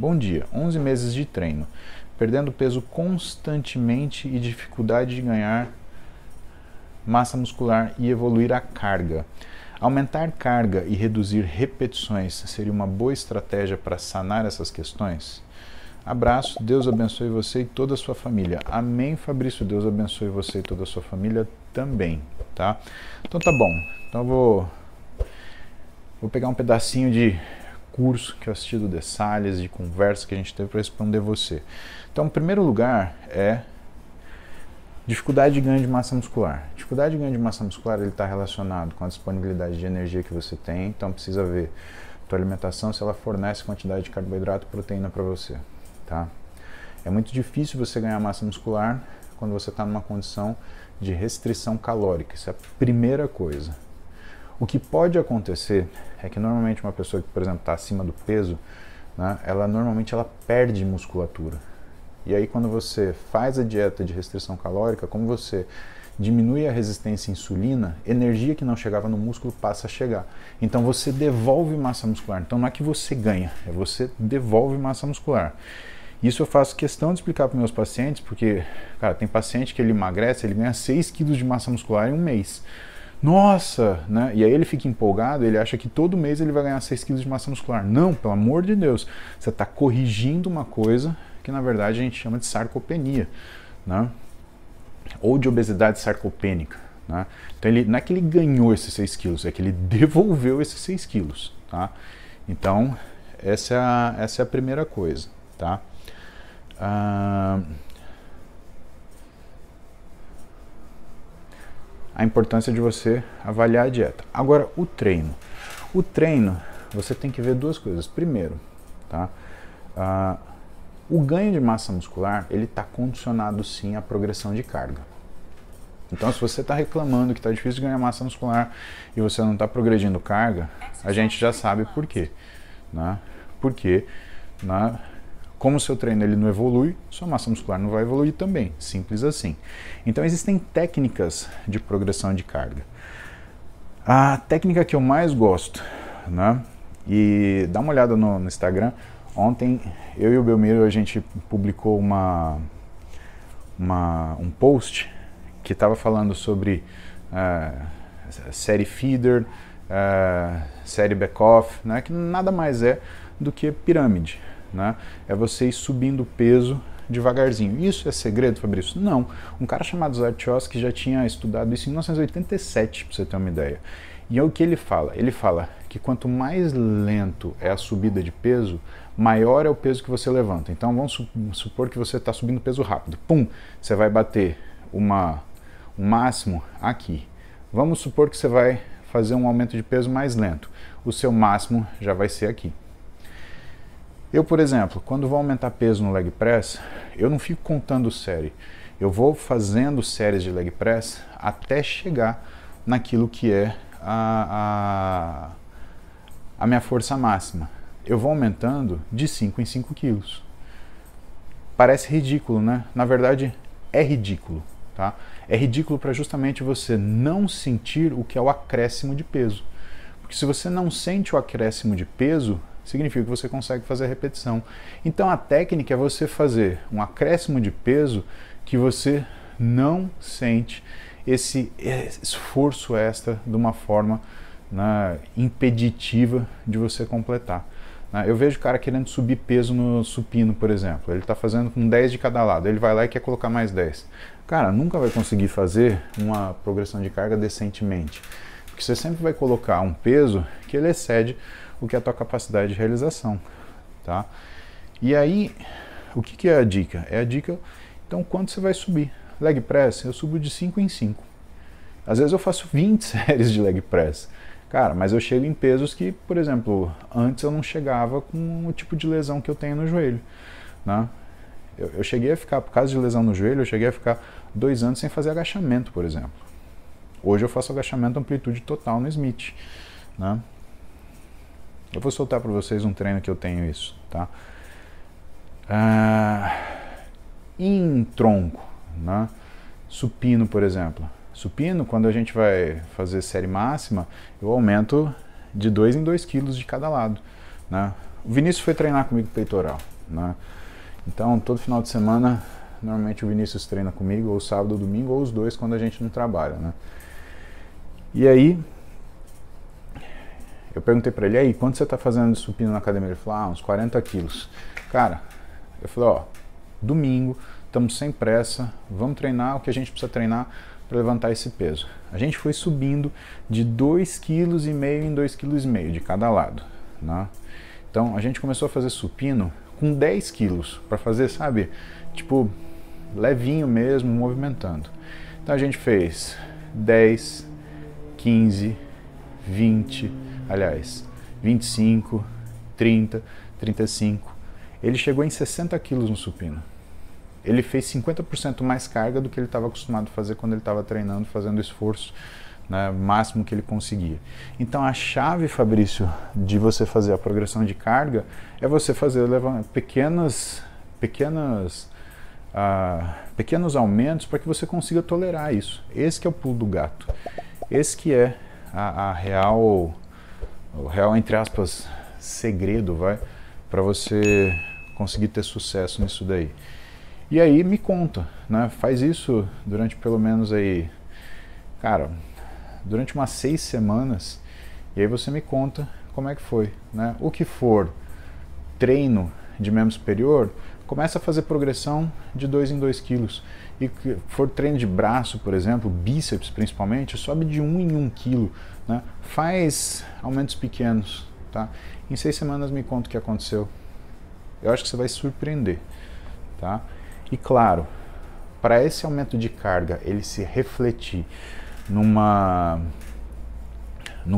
Bom dia, 11 meses de treino, perdendo peso constantemente e dificuldade de ganhar massa muscular e evoluir a carga. Aumentar carga e reduzir repetições seria uma boa estratégia para sanar essas questões? Abraço, Deus abençoe você e toda a sua família. Amém, Fabrício, Deus abençoe você e toda a sua família também, tá? Então tá bom, então eu vou pegar um pedacinho de curso que eu assisti do The Sales, de conversa que a gente teve para responder você. Então, em primeiro lugar é dificuldade de ganho de massa muscular. Dificuldade de ganho de massa muscular, ele está relacionado com a disponibilidade de energia que você tem, então precisa ver a tua alimentação, se ela fornece quantidade de carboidrato e proteína para você. Tá? É muito difícil você ganhar massa muscular quando você está numa condição de restrição calórica, isso é a primeira coisa. O que pode acontecer é que normalmente uma pessoa que, por exemplo, está acima do peso, né, ela normalmente perde musculatura. E aí quando você faz a dieta de restrição calórica, como você diminui a resistência à insulina, energia que não chegava no músculo passa a chegar. Então você devolve massa muscular. Então não é que você ganha, é você devolve massa muscular. Isso eu faço questão de explicar para meus pacientes, porque, cara, tem paciente que ele emagrece, ele ganha 6 quilos de massa muscular em um mês. Nossa, né? E aí ele fica empolgado, ele acha que todo mês ele vai ganhar 6 quilos de massa muscular. Não, pelo amor de Deus, você está corrigindo uma coisa que na verdade a gente chama de sarcopenia, né? Ou de obesidade sarcopênica, né? Então ele, não é que ele ganhou esses 6 quilos, é que ele devolveu esses 6 quilos, tá? Então essa é a primeira coisa, tá? A importância de você avaliar a dieta. Agora, o treino. O treino, você tem que ver duas coisas. Primeiro, tá? O ganho de massa muscular, ele está condicionado sim à progressão de carga. Então, se você está reclamando que está difícil ganhar massa muscular e você não está progredindo carga, a gente já sabe por quê, né? Porque, né, como o seu treino ele não evolui, sua massa muscular não vai evoluir também, simples assim. Então, existem técnicas de progressão de carga. A técnica que eu mais gosto, né, e dá uma olhada no Instagram. Ontem, eu e o Belmiro, a gente publicou um post que estava falando sobre série feeder, série back-off, né, que nada mais é do que pirâmide, né? É você ir subindo o peso devagarzinho. Isso é segredo, Fabrício? Não. Um cara chamado Zartioski já tinha estudado isso em 1987, para você ter uma ideia. E é o que ele fala? Ele fala que quanto mais lento é a subida de peso, maior é o peso que você levanta. Então vamos supor que você está subindo peso rápido. Pum! Você vai bater um máximo aqui. Vamos supor que você vai fazer um aumento de peso mais lento. O seu máximo já vai ser aqui. Eu, por exemplo, quando vou aumentar peso no leg press, eu não fico contando série. Eu vou fazendo séries de leg press até chegar naquilo que é a minha força máxima. Eu vou aumentando de 5 em 5 quilos. Parece ridículo, né? Na verdade, é ridículo, tá? É ridículo para justamente você não sentir o que é o acréscimo de peso. Porque se você não sente o acréscimo de peso, significa que você consegue fazer a repetição. Então a técnica é você fazer um acréscimo de peso que você não sente esse esforço extra de uma forma, né, impeditiva de você completar. Eu vejo o cara querendo subir peso no supino, por exemplo. Ele está fazendo com 10 de cada lado, ele vai lá e quer colocar mais 10. Cara, nunca vai conseguir fazer uma progressão de carga decentemente, porque você sempre vai colocar um peso que ele excede o que é a tua capacidade de realização, tá? E aí, o que é a dica? É a dica, então, quando você vai subir? Leg press, eu subo de 5 em 5. Às vezes eu faço 20 séries de leg press. Cara, mas eu chego em pesos que, por exemplo, antes eu não chegava com o tipo de lesão que eu tenho no joelho, né? Eu cheguei a ficar, por causa de lesão no joelho, eu cheguei a ficar 2 anos sem fazer agachamento, por exemplo. Hoje eu faço agachamento amplitude total no Smith, né? Eu vou soltar para vocês um treino que eu tenho isso, tá? Em tronco, né? Supino, por exemplo. Supino, quando a gente vai fazer série máxima, eu aumento de 2 em 2 quilos de cada lado, né? O Vinícius foi treinar comigo peitoral, né? Então, todo final de semana, normalmente o Vinícius treina comigo, ou sábado ou domingo, ou os dois quando a gente não trabalha, né? E aí, eu perguntei pra ele, aí, quanto você tá fazendo de supino na academia? Ele falou, uns 40 quilos. Cara, eu falei, ó, domingo, estamos sem pressa, vamos treinar o que a gente precisa treinar para levantar esse peso. A gente foi subindo de 2,5 kg em 2,5 kg de cada lado, né? Então, a gente começou a fazer supino com 10 kg, para fazer, sabe, tipo, levinho mesmo, movimentando. Então, a gente fez 10, 15, 20, aliás, 25, 30, 35. Ele chegou em 60 kg no supino. Ele fez 50% mais carga do que ele estava acostumado a fazer quando ele estava treinando, fazendo o esforço, né, máximo que ele conseguia. Então a chave, Fabrício, de você fazer a progressão de carga é você fazer pequenos aumentos para que você consiga tolerar isso. Esse que é o pulo do gato. Esse que é o real, entre aspas, segredo, vai, para você conseguir ter sucesso nisso daí. E aí me conta, né? Faz isso durante pelo menos aí, cara, durante umas 6 semanas, e aí você me conta como é que foi, né? O que for treino de membro superior, começa a fazer progressão de 2 em 2 quilos. E que for treino de braço, por exemplo, bíceps principalmente, sobe de 1 em 1 quilo, né? Faz aumentos pequenos, tá? Em 6 semanas me conta o que aconteceu. Eu acho que você vai se surpreender, tá? E claro, para esse aumento de carga ele se refletir num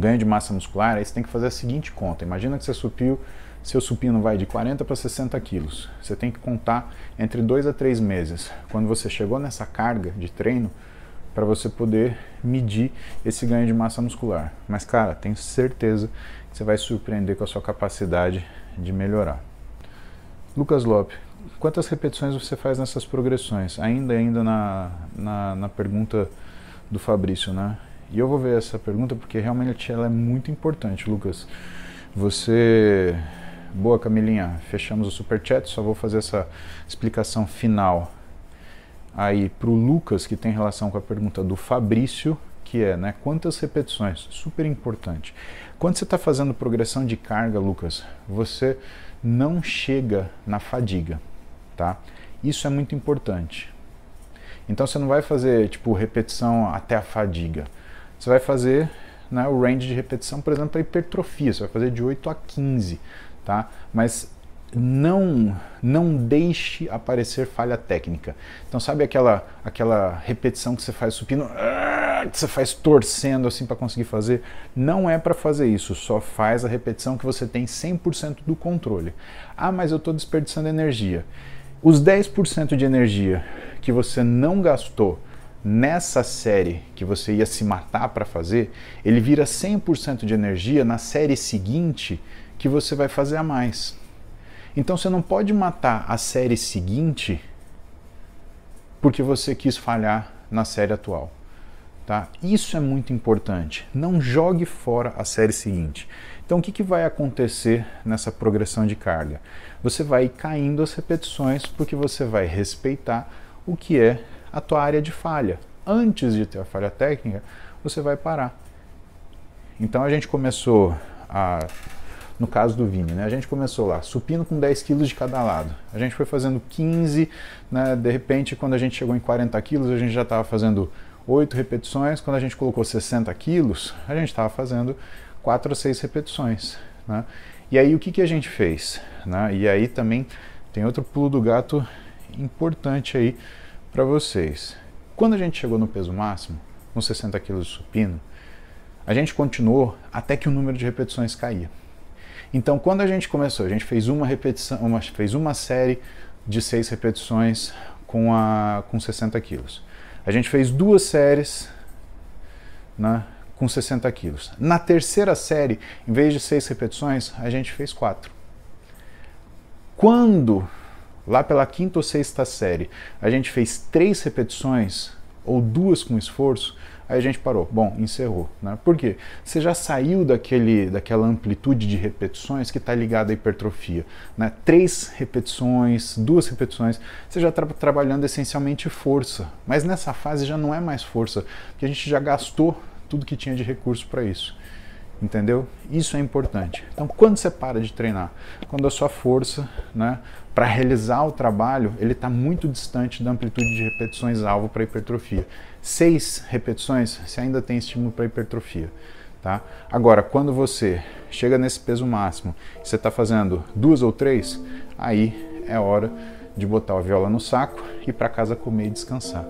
ganho de massa muscular, aí você tem que fazer a seguinte conta. Imagina que você subiu, seu supino vai de 40 para 60 quilos. Você tem que contar entre 2 a 3 meses, quando você chegou nessa carga de treino, para você poder medir esse ganho de massa muscular. Mas cara, tenho certeza que você vai se surpreender com a sua capacidade de melhorar. Lucas Lopes, quantas repetições você faz nessas progressões? Ainda na pergunta do Fabrício, né? E eu vou ver essa pergunta porque realmente ela é muito importante, Lucas. Você... Boa, Camilinha. Fechamos o superchat, só vou fazer essa explicação final aí pro Lucas, que tem relação com a pergunta do Fabrício, que é, né? Quantas repetições? Super importante. Quando você está fazendo progressão de carga, Lucas, você não chega na fadiga, tá? Isso é muito importante. Então você não vai fazer tipo repetição até a fadiga. Você vai fazer, né, o range de repetição, por exemplo, para hipertrofia, você vai fazer de 8 a 15, tá? Mas não deixe aparecer falha técnica. Então sabe aquela repetição que você faz supino, que você faz torcendo assim para conseguir fazer? Não é para fazer isso, só faz a repetição que você tem 100% do controle. Ah, mas eu estou desperdiçando energia. Os 10% de energia que você não gastou nessa série que você ia se matar para fazer, ele vira 100% de energia na série seguinte que você vai fazer a mais. Então você não pode matar a série seguinte porque você quis falhar na série atual, tá? Isso é muito importante. Não jogue fora a série seguinte. Então o que vai acontecer nessa progressão de carga? Você vai caindo as repetições porque você vai respeitar o que é a tua área de falha. Antes de ter a falha técnica, você vai parar. Então a gente começou a... No caso do Vini, né? A gente começou lá, supino com 10 kg de cada lado. A gente foi fazendo 15, né? De repente, quando a gente chegou em 40 kg, a gente já estava fazendo 8 repetições. Quando a gente colocou 60 kg, a gente estava fazendo 4 ou 6 repetições, né? E aí, o que a gente fez, né? E aí também tem outro pulo do gato importante aí para vocês. Quando a gente chegou no peso máximo, com 60 kg de supino, a gente continuou até que o número de repetições caía. Então, quando a gente começou, a gente fez uma série de 6 repetições com 60 quilos. A gente fez 2 séries, né, com 60 quilos. Na terceira série, em vez de 6 repetições, a gente fez 4. Quando, lá pela 5ª ou 6ª série, a gente fez 3 repetições, ou 2 com esforço, Aí a gente parou. Bom, encerrou, né? Por quê? Você já saiu daquela amplitude de repetições que está ligada à hipertrofia, né? 3 repetições, 2 repetições, você já está trabalhando essencialmente força. Mas nessa fase já não é mais força, porque a gente já gastou tudo que tinha de recurso para isso. Entendeu? Isso é importante. Então, quando você para de treinar? Quando a sua força, né, para realizar o trabalho, ele está muito distante da amplitude de repetições alvo para hipertrofia. 6 repetições, você ainda tem estímulo para hipertrofia. Tá? Agora, quando você chega nesse peso máximo, você está fazendo 2 ou 3, aí é hora de botar a viola no saco e ir para casa comer e descansar.